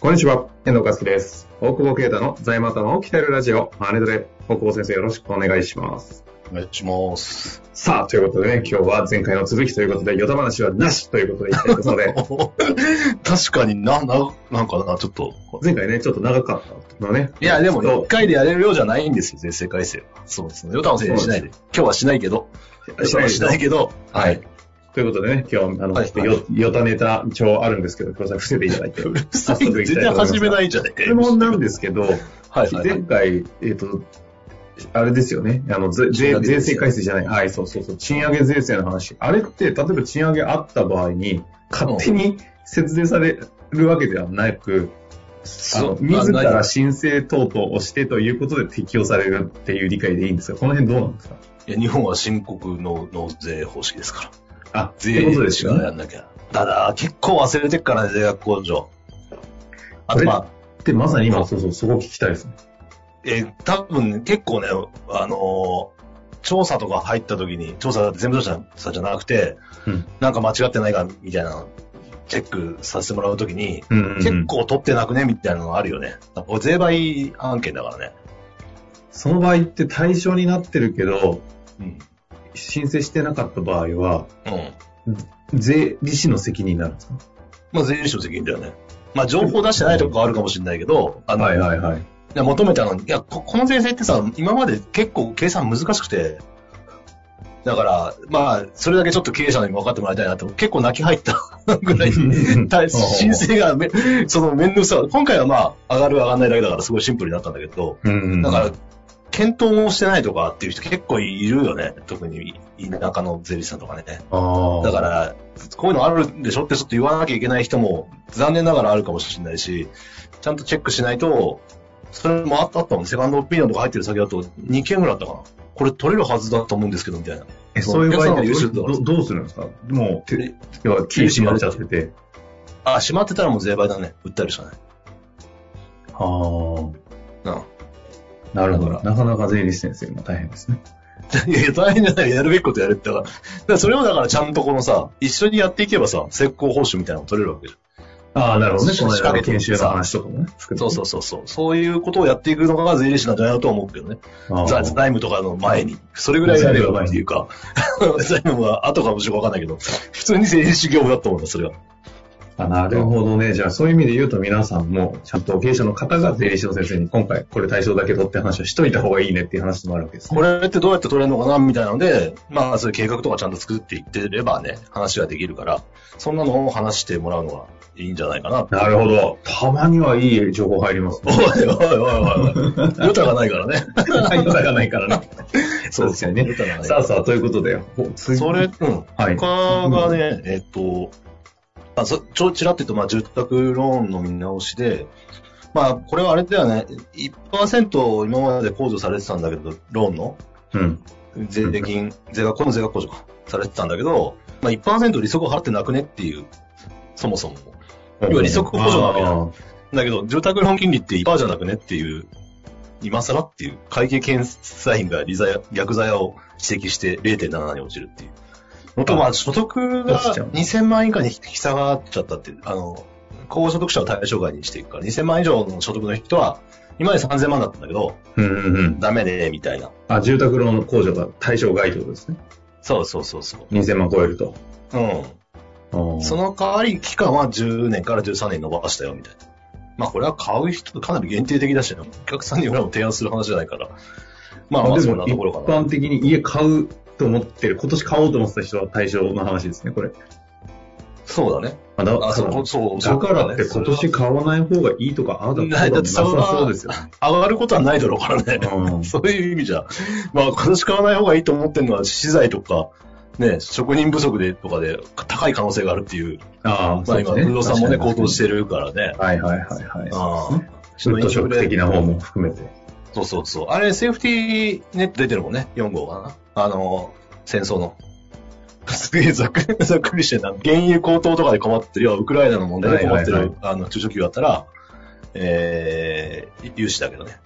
こんにちは、遠藤和樹です。大久保啓太の財務頭を鍛えるラジオマネトレ。大久保先生、よろしくお願いします。お願いします。さあ、ということでね、今日は前回の続きということで、ヨタ話はなしということでいきたいので確かになんかちょっと前回ね、ちょっと長かったのね。いや、でも1回でやれるようじゃないんですよ、全世界生は。そうですね、ヨタのせいにしないで、今日はしないけど、はい、ということでね、今日ヨタネタ調あるんですけど、これ伏せていただいて早速いきたいと思います。全然始めないじゃないか。質問なんですけど前回あれですよね。税制改正じゃない。はい、そうそうそう。賃上げ税制の話。あれって、例えば賃上げあった場合に、勝手に節税されるわけではなく、自ら申請等々をしてということで適用されるっていう理解でいいんですが、この辺どうなんですか？いや、日本は申告の納税方式ですから。あ、税ことですよね。やんなきゃ。ただ、結構忘れてるからね、税額控除。あと、で、まさに今、そこ聞きたいですね。多分結構ね、調査とか入った時に、全部調査じゃなくて、なんか間違ってないかみたいなチェックさせてもらう時に、結構取ってなくねみたいなのがあるよね。税倍案件だからね。その場合って対象になってるけど、申請してなかった場合は、税理士の責任になるんですか？まあ税理士の責任だよね。まあ情報出してないとこあるかもしれないけど、はいはいはい。求めたのに、この税制ってさ、今まで結構計算難しくて、だから、まあ、それだけちょっと経営者にも分かってもらいたいなって、結構泣き入ったぐらい、申請がめんどくさ、今回はまあ、上がんないだけだから、すごいシンプルになったんだけど、だから、検討もしてないとかっていう人結構いるよね。特に田舎の税理士さんとかね。だから、こういうのあるんでしょってちょっと言わなきゃいけない人も、残念ながらあるかもしれないし、ちゃんとチェックしないと、それもあったの。セカンドオピニオンとか入ってる先だと2件ぐらいあったかな。これ取れるはずだと思うんですけどみたいな。そういう場合どうするんですか？もう要は切り締まっちゃってて。あ、閉まってたらもう税倍だね。訴えるしかない。はあ。なるほど。なかなか税理士先生も大変ですね。いや、大変じゃない。やるべきことやるってだからそれをだからちゃんとこのさ、一緒にやっていけばさ、成功報酬みたいなのを取れるわけじゃん。ああ、なるほどね。この仕掛け研修の話とかもね。そう。そういうことをやっていくのが税理士なんじゃないかと思うけどね。財務とかの前に。それぐらいやればっていうか、財務は後かもしれないわかんないけど、普通に税理士業務だと思うんだ、それは。なるほどね。じゃあ、そういう意味で言うと皆さんも、ちゃんと経営者の方が税理士の先生に今回これ対象だけどって話をしといた方がいいねっていう話もあるわけですね。これってどうやって取れるのかなみたいなので、まあ、そういう計画とかちゃんと作っていってればね、話はできるから、そんなのを話してもらうのがいいんじゃないかな。なるほど。たまにはいい情報入りますね。おい。ヨタがないからね。そうですよね。さあ、ということで、それ、他がね、ちらっと言うと、住宅ローンの見直しで、まあ、これはあれだよね、1% 今まで控除されてたんだけど、ローンの、この税額控除か、されてたんだけど、まあ、1% 利息を払ってなくねっていう、そもそも。要は利息控除なわけなんだけど、住宅ローン金利って 1% じゃなくねっていう、今更っていう、会計検査院が逆ざやを指摘して 0.7 に落ちるっていう。まあ所得が2000万円以下に引き下がっちゃったって、高所得者を対象外にしていくから、2000万円以上の所得の人は、今まで3000万だったんだけど、ダメで、みたいな。あ、住宅ローンの控除が対象外ということですね。そう。2000万超えると。その代わり、期間は10年から13年延ばしたよ、みたいな。まあこれは買う人かなり限定的だし、ね、お客さんに俺らも提案する話じゃないから。まあ、そんなところかな。一般的に家買うと思ってる、今年買おうと思ってた人は対象の話ですね、これ。そうだね。だからって今年買わない方がいいとか、あなたなさそうですよ、ね。上がることはないだろうからね。うん、そういう意味じゃ。まあ今年買わない方がいいと思ってるのは資材とか、ね、職人不足でとかで高い可能性があるっていう。ああ、まあ今、運動さんもね、高騰してるからね。はいはいはいはい。ああ、フットショック的な方も含めて。そうそうそう。あれ、セーフティーネット出てるもんね、4号かな。戦争の。すげえざっくりしてるな。原油高騰とかで困ってるよ。ウクライナの問題で困ってる、はいはいはい、中小企業だったら、融資だけどね。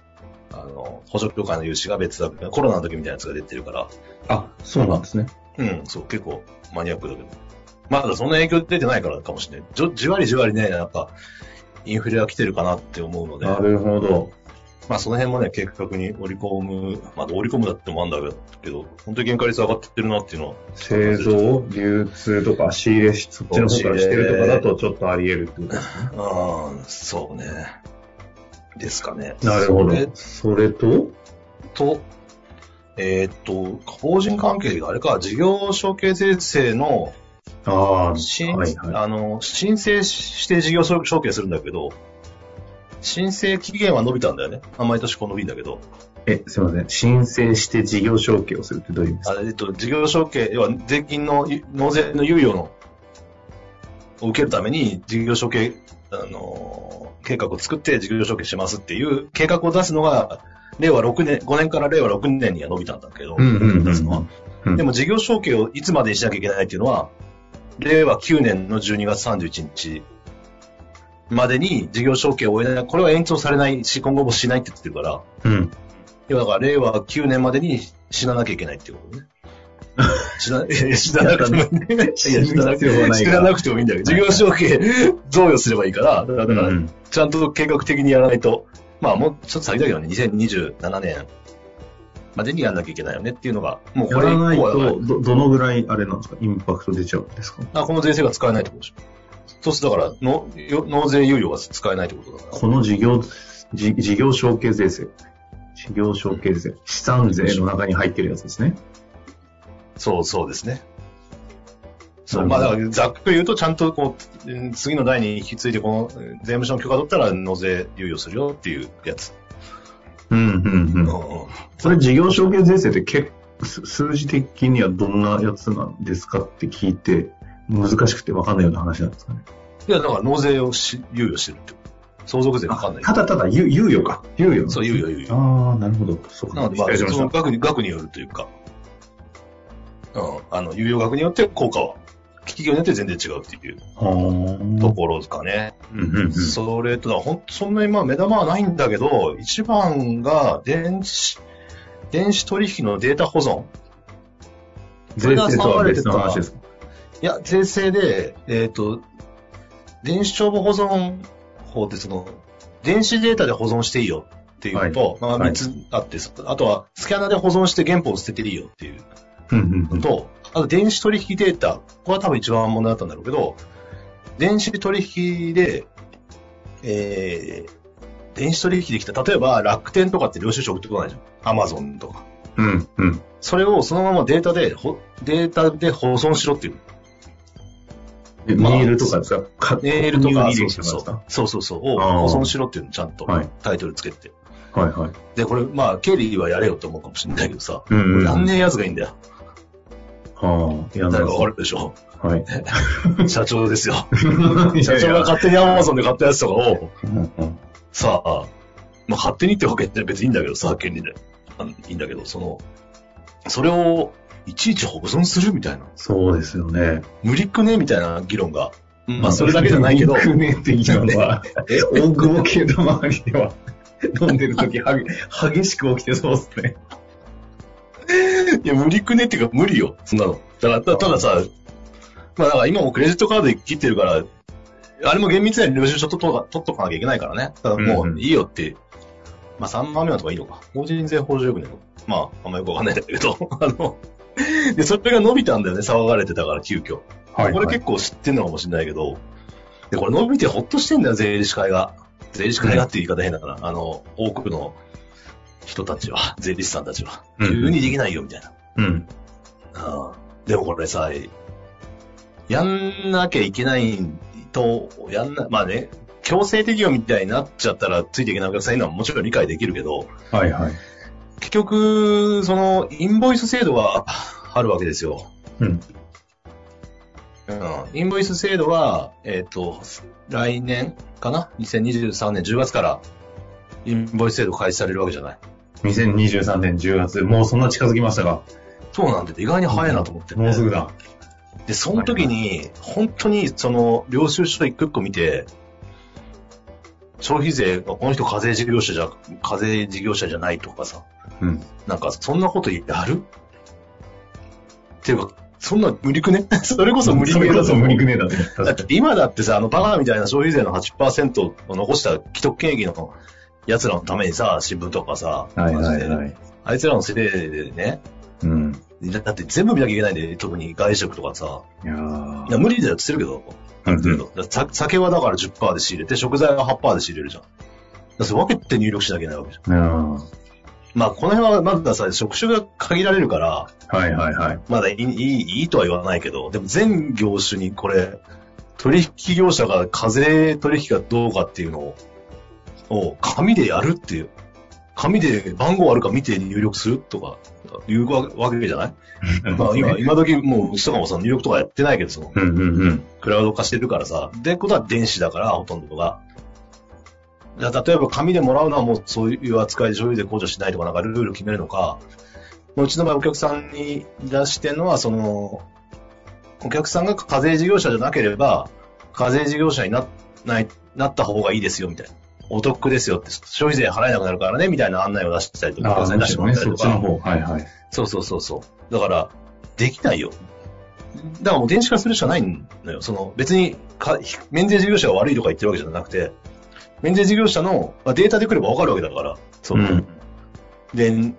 補助協会の融資が別だけど、コロナの時みたいなやつが出てるから。あ、そうなんですね。うん、そう、結構マニアックだけど。まだそんな影響出てないからかもしれない。じわりね、なんか、インフレは来てるかなって思うので。なるほど。まあその辺もね、計画に織り込むだってもあるんだけど、本当に原価率上がってるなっていうのは。製造、流通とか仕入れ、そっちの方からしてるとかだとちょっとあり得るってことですね。うん、そうね。ですかね。なるほど。それと、法人関係があれか、事業承継税制の、はいはい、申請して事業承継するんだけど、申請期限は伸びたんだよね。毎年こう伸びんだけど。すいません。申請して事業承継をするってどういう意味ですか？事業承継、要は税金の、納税の猶予を受けるために事業承継、計画を作って事業承継しますっていう計画を出すのが、5年から令和6年には伸びたんだけど、出すのは。でも事業承継をいつまでにしなきゃいけないっていうのは、令和9年の12月31日、までに事業承継を終えない、これは延長されないし、今後もしないって言ってるから、うん。要は、令和9年までに死ななきゃいけないっていうことね。死ななくてもいいんだけど、事業承継贈与すればいいから、だから、ちゃんと計画的にやらないと、まあ、もうちょっと先だけどね、2027年までにやらなきゃいけないよねっていうのが、もうこれ以降は。やらないと、どのぐらい、あれなんですか、インパクト出ちゃうんですか？この税制が使えないってことでしょ。そうするだから納税猶予が使えないってことだから。この事業承継税制。事業承継税。資産税の中に入ってるやつですね。そうですね。そう、まあだからざっくり言うとちゃんとこう、次の代に引き継いでこの税務署の許可取ったら納税猶予するよっていうやつ。それ事業承継税制って数字的にはどんなやつなんですかって聞いて、難しくて分かんないような話なんですかね。いや、だから納税を猶予してるって。相続税分かんない。ただ、猶予か。猶予。そう、猶予。ああ、なるほど。そうか。なので、その額によるというか、猶予額によって効果は、企業によって全然違うっていうところですかね。それと、そんなにまあ目玉はないんだけど、一番が電子取引のデータ保存。税制とは別の話ですか？いや、税制で、電子帳簿保存法って電子データで保存していいよっていうのと、はい、まあ3つあって、はい、あとはスキャナで保存して原本を捨てていいよっていうのと、あと電子取引データ、これは多分一番問題だったんだろうけど、電子取引で、電子取引できた、例えば楽天とかって領収書送ってこないじゃん。アマゾンとか。うんうん。それをそのままデータで保存しろっていう。メールとかですか？メールとか、そう、保存しろっていうのちゃんとタイトルつけて。はいはい。で、これ、まあ、経理はやれよと思うかもしれないけどさ、やんねえやつがいいんだよ。はあ、やんねえやつ。誰かわかるでしょ？はい。社長ですよ。社長が勝手に Amazon で買ったやつとかを、さあ、まあ、勝手にってわけって別にいいんだけどさ、経理で。いいんだけど、それを、いちいち保存するみたいな。そうですよね。無理くねみたいな議論が。まあ、それだけじゃないけど。無理くねって言うのは、大久保系の周りでは、飲んでるとき、激しく起きてそうですね。いや、無理くねっていうか、無理よ。そんなの。たださ、まあ、だから今もクレジットカードで切ってるから、あれも厳密に領収書取っとかなきゃいけないからね。ただもう、いいよって。まあ、3番目はとかいいのか。法人税法上よくね。まあ、あんまよくわかんないんだけど、で、それが伸びたんだよね、騒がれてたから、急遽。はい。これ結構知ってんのかもしれないけど、で、これ伸びてほっとしてんだよ、税理士会が。税理士会がっていう言い方変だから、多くの人たちは、税理士さんたちは、急にできないよ、みたいな。うん。でもこれさ、やんなきゃいけないと、まあね、強制適用みたいになっちゃったらついていけないお客さんいるのはもちろん理解できるけど、はいはい、結局、その、インボイス制度はあるわけですよ。うん。インボイス制度は、来年かな ?2023 年10月からインボイス制度開始されるわけじゃない。2023年10月、もうそんな近づきましたが。そうなんで、意外に早いなと思って、ね、もうすぐだ。で、その時に、本当に、その、領収書一個一個見て、消費税、この人課税事業者じゃないとかさ。うん。なんか、そんなことやるっていうか、そんな無理くねそれこそ無理くねだと思う。それこそ無理くねだって。だって今だってさ、バカみたいな消費税の 8% を残した既得権益の奴らのためにさ、新聞とかさ、はいはいはい、あいつらのせいでね、うん、だって全部見なきゃいけないんで、特に外食とかさ、いや無理だよって言ってるけど、酒はだから 10% で仕入れて、食材は 8% で仕入れるじゃん。だって分けて入力しなきゃいけないわけじゃん。まあ、この辺はまださ、職種が限られるから、はいはいはい、まだいいとは言わないけど、でも全業種にこれ、取引業者が課税取引がどうかっていうのを紙でやるっていう、紙で番号あるか見て入力するとかいうわけじゃないまあ今時もううちとかもさ、入力とかやってないけど、その、クラウド化してるからさ、で、ことは電子だから、ほとんどが。例えば紙でもらうのはもうそういう扱いで消費税控除しないとかなんかルール決めるのか、うちの場合お客さんに出してるのはその、お客さんが課税事業者じゃなければ、課税事業者になった方がいいですよみたいな。お得ですよって、消費税払えなくなるからねみたいな案内を出したりとか、お客さんに出してもらったりとか。はいはい。そう。だから、できないよ。だからもう電子化するしかないのよ。その別に免税事業者が悪いとか言ってるわけじゃなくて、免税事業者のデータで来れば分かるわけだから、で、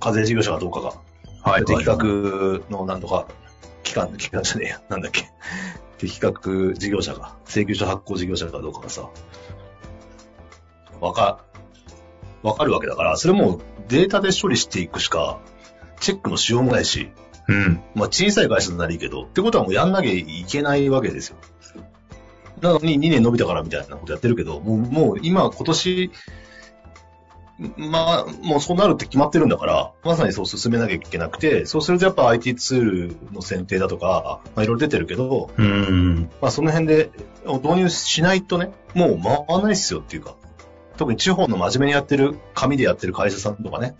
課税事業者がどうかが、適格のなんとか、機関じゃねえや、なんだっけ、適格事業者が、請求書発行事業者かどうかがさ、分かるわけだから、それもデータで処理していくしか、チェックのしようもないし、まあ小さい会社ならいいけど、ってことはもうやんなきゃいけないわけですよ。なのに2年伸びたからみたいなことやってるけど、もう今年、まあ、もうそうなるって決まってるんだから、まさにそう進めなきゃいけなくて、そうするとやっぱ IT ツールの選定だとか、まあいろいろ出てるけど、まあその辺で導入しないとね、もう回らないっすよっていうか、特に地方の真面目にやってる、紙でやってる会社さんとかね、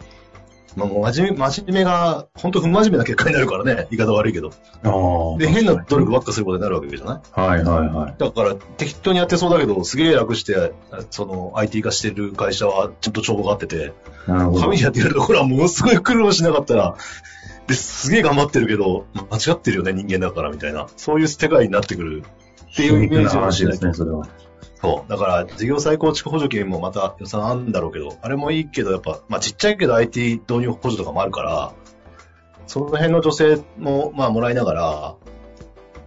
まあ、もう真面目が、本当不真面目な結果になるからね、言い方悪いけど。で、変な努力ばっかすることになるわけじゃない？はい。だから、適当にやってそうだけど、すげえ楽して、その、IT 化してる会社は、ちゃんと帳簿があってて、紙でやってるところはものすごい苦労しなかったら、で、すげえ頑張ってるけど、間違ってるよね、人間だから、みたいな。そういう世界になってくる。っていうイメージはしないと。そう。だから、事業再構築補助金もまた予算あるんだろうけど、あれもいいけど、やっぱ、まあちっちゃいけど IT 導入補助とかもあるから、その辺の助成も、まあもらいながら、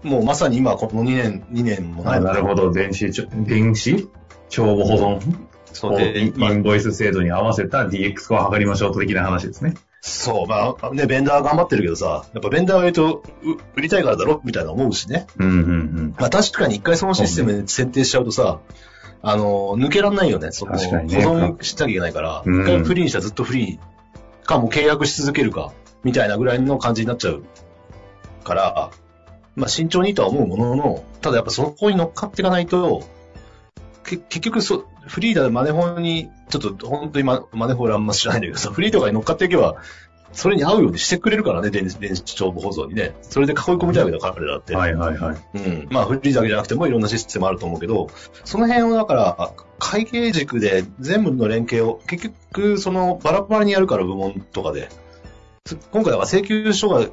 もうまさに今、この2年もないのかな。なるほど。電子帳簿保存。そうで、インボイス制度に合わせた DX 化を図りましょうと的な話ですね。そう。まあね、ベンダー頑張ってるけどさ、やっぱベンダーが言うと、売りたいからだろみたいな思うしね。まあ確かに一回そのシステムで選定しちゃうとさ、抜けられないよね。その、保存しなきゃいけないから、一回フリーにしたらずっとフリーか、もう契約し続けるか、みたいなぐらいの感じになっちゃうから、まあ慎重にとは思うものの、ただやっぱそこに乗っかっていかないと、結局フリーだマネホンに、ちょっと本当にマネホンあんま知らないんだけどさ、フリーとかに乗っかっていけば、それに合うようにしてくれるからね、電子帳簿保存にね。それで囲い込みたいわけだから、彼らって。まあフリーだけじゃなくてもいろんなシステムあると思うけど、その辺をだから、会計軸で全部の連携を、結局そのバラバラにやるから、部門とかで。今回は請求書が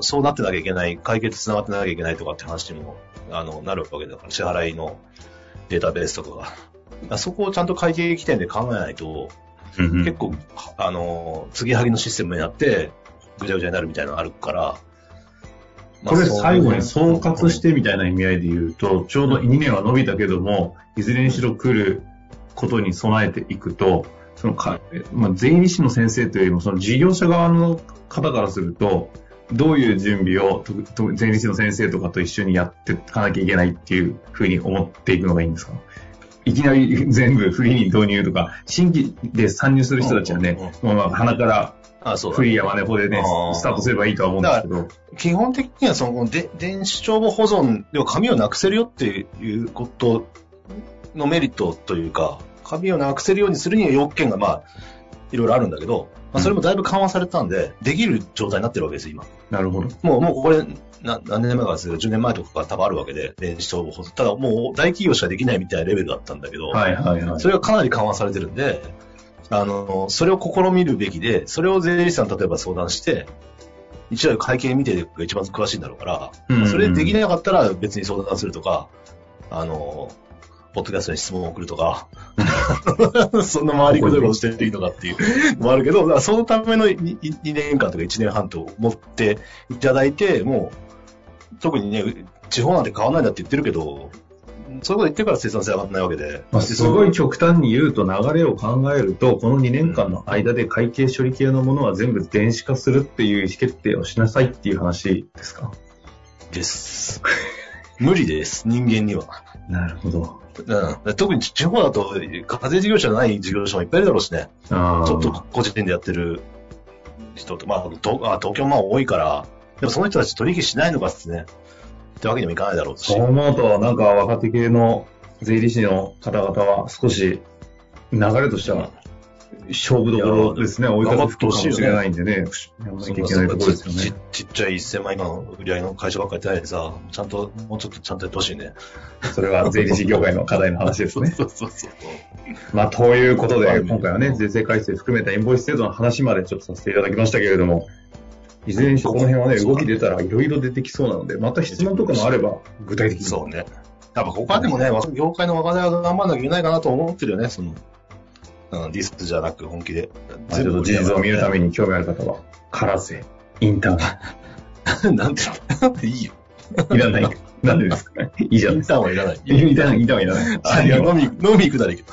そうなってなきゃいけない、会計と繋がってなきゃいけないとかって話にもなるわけだから、支払いの。データベースとかが。そこをちゃんと会計起点で考えないと、結構、継ぎはぎのシステムになって、ぐちゃぐちゃになるみたいなのがあるから。これ最後に総括してみたいな意味合いで言うと、ちょうど2年は伸びたけども、いずれにしろ来ることに備えていくと、その税理士の先生というよりも、その事業者側の方からすると、どういう準備を税理士の先生とかと一緒にやっていかなきゃいけないっていうふうに思っていくのがいいんですか？いきなり全部フリーに導入とか、新規で参入する人たちはね、まあ、鼻からフリーやマネホでね、スタートすればいいとは思うんですけど。基本的にはその電子帳簿保存では紙をなくせるよっていうことのメリットというか、紙をなくせるようにするには要件がまあ、いろいろあるんだけど、まあ、それもだいぶ緩和されたんで、できる状態になってるわけです、今。なるほど。もうこれ、何年前かですけど、10年前とかが多分あるわけで、電子帳簿保存。ただもう大企業しかできないみたいなレベルだったんだけど、はいはいはい、それがかなり緩和されてるんで、それを試みるべきで、それを税理士さん例えば相談して、一応会計見てが一番詳しいんだろうから、うんうんうん、それできなかったら別に相談するとか、ポッドキャストに質問を送るとか、そんな回りくどいことしていいのかっていうのもあるけど、だからそのための 2年間とか1年半と思っていただいて、もう、特にね、地方なんて変わらないんだって言ってるけど、そういうこと言ってから生産性上がらないわけで。まあ、すごい極端に言うと流れを考えると、この2年間の間で会計処理系のものは全部電子化するっていう意思決定をしなさいっていう話ですか？です。無理です、人間には。なるほど。うん、特に地方だと課税事業者じゃない事業者もいっぱいいるだろうしね。あ、ちょっと個人でやってる人と、まあ、東京も多いから、でもその人たち取引しないのかっすねってわけにもいかないだろうし、そう思うとなんか若手系の税理士の方々は少し流れとしては勝負どころですね。追いかけてほしいかもしれないんでね。ちっちゃい1000万円の売り上げの会社ばっかりやってないでさ、ちゃんともうちょっとちゃんとやってほしいね。それは税理士業界の課題の話ですね。まあということで、今回はね、税制改正含めたインボイス制度の話までちょっとさせていただきましたけれども、いずれにしてこの辺はね、動き出たらいろいろ出てきそうなので、また質問とかもあれば具体的に。そうね。やっぱここはでもね、業界の若手が頑張らなきゃいけないかなと思ってるよね。そのディスじゃなく本気で。ちょっと事実を見るために興味ある方は、からせ、インターン。なんでいいよ。いらない。なんでですかね。いいじゃん。インターンはいらない。インターンはいらない。あ、いや、飲み行くならいいけど。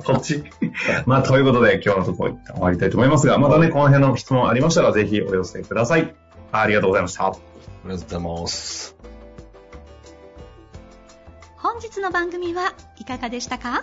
こっち。まあ、ということで、今日のところ一旦終わりたいと思いますが、またね、この辺の質問ありましたら、ぜひお寄せください。ありがとうございました。ありがとうございます。本日の番組はいかがでしたか？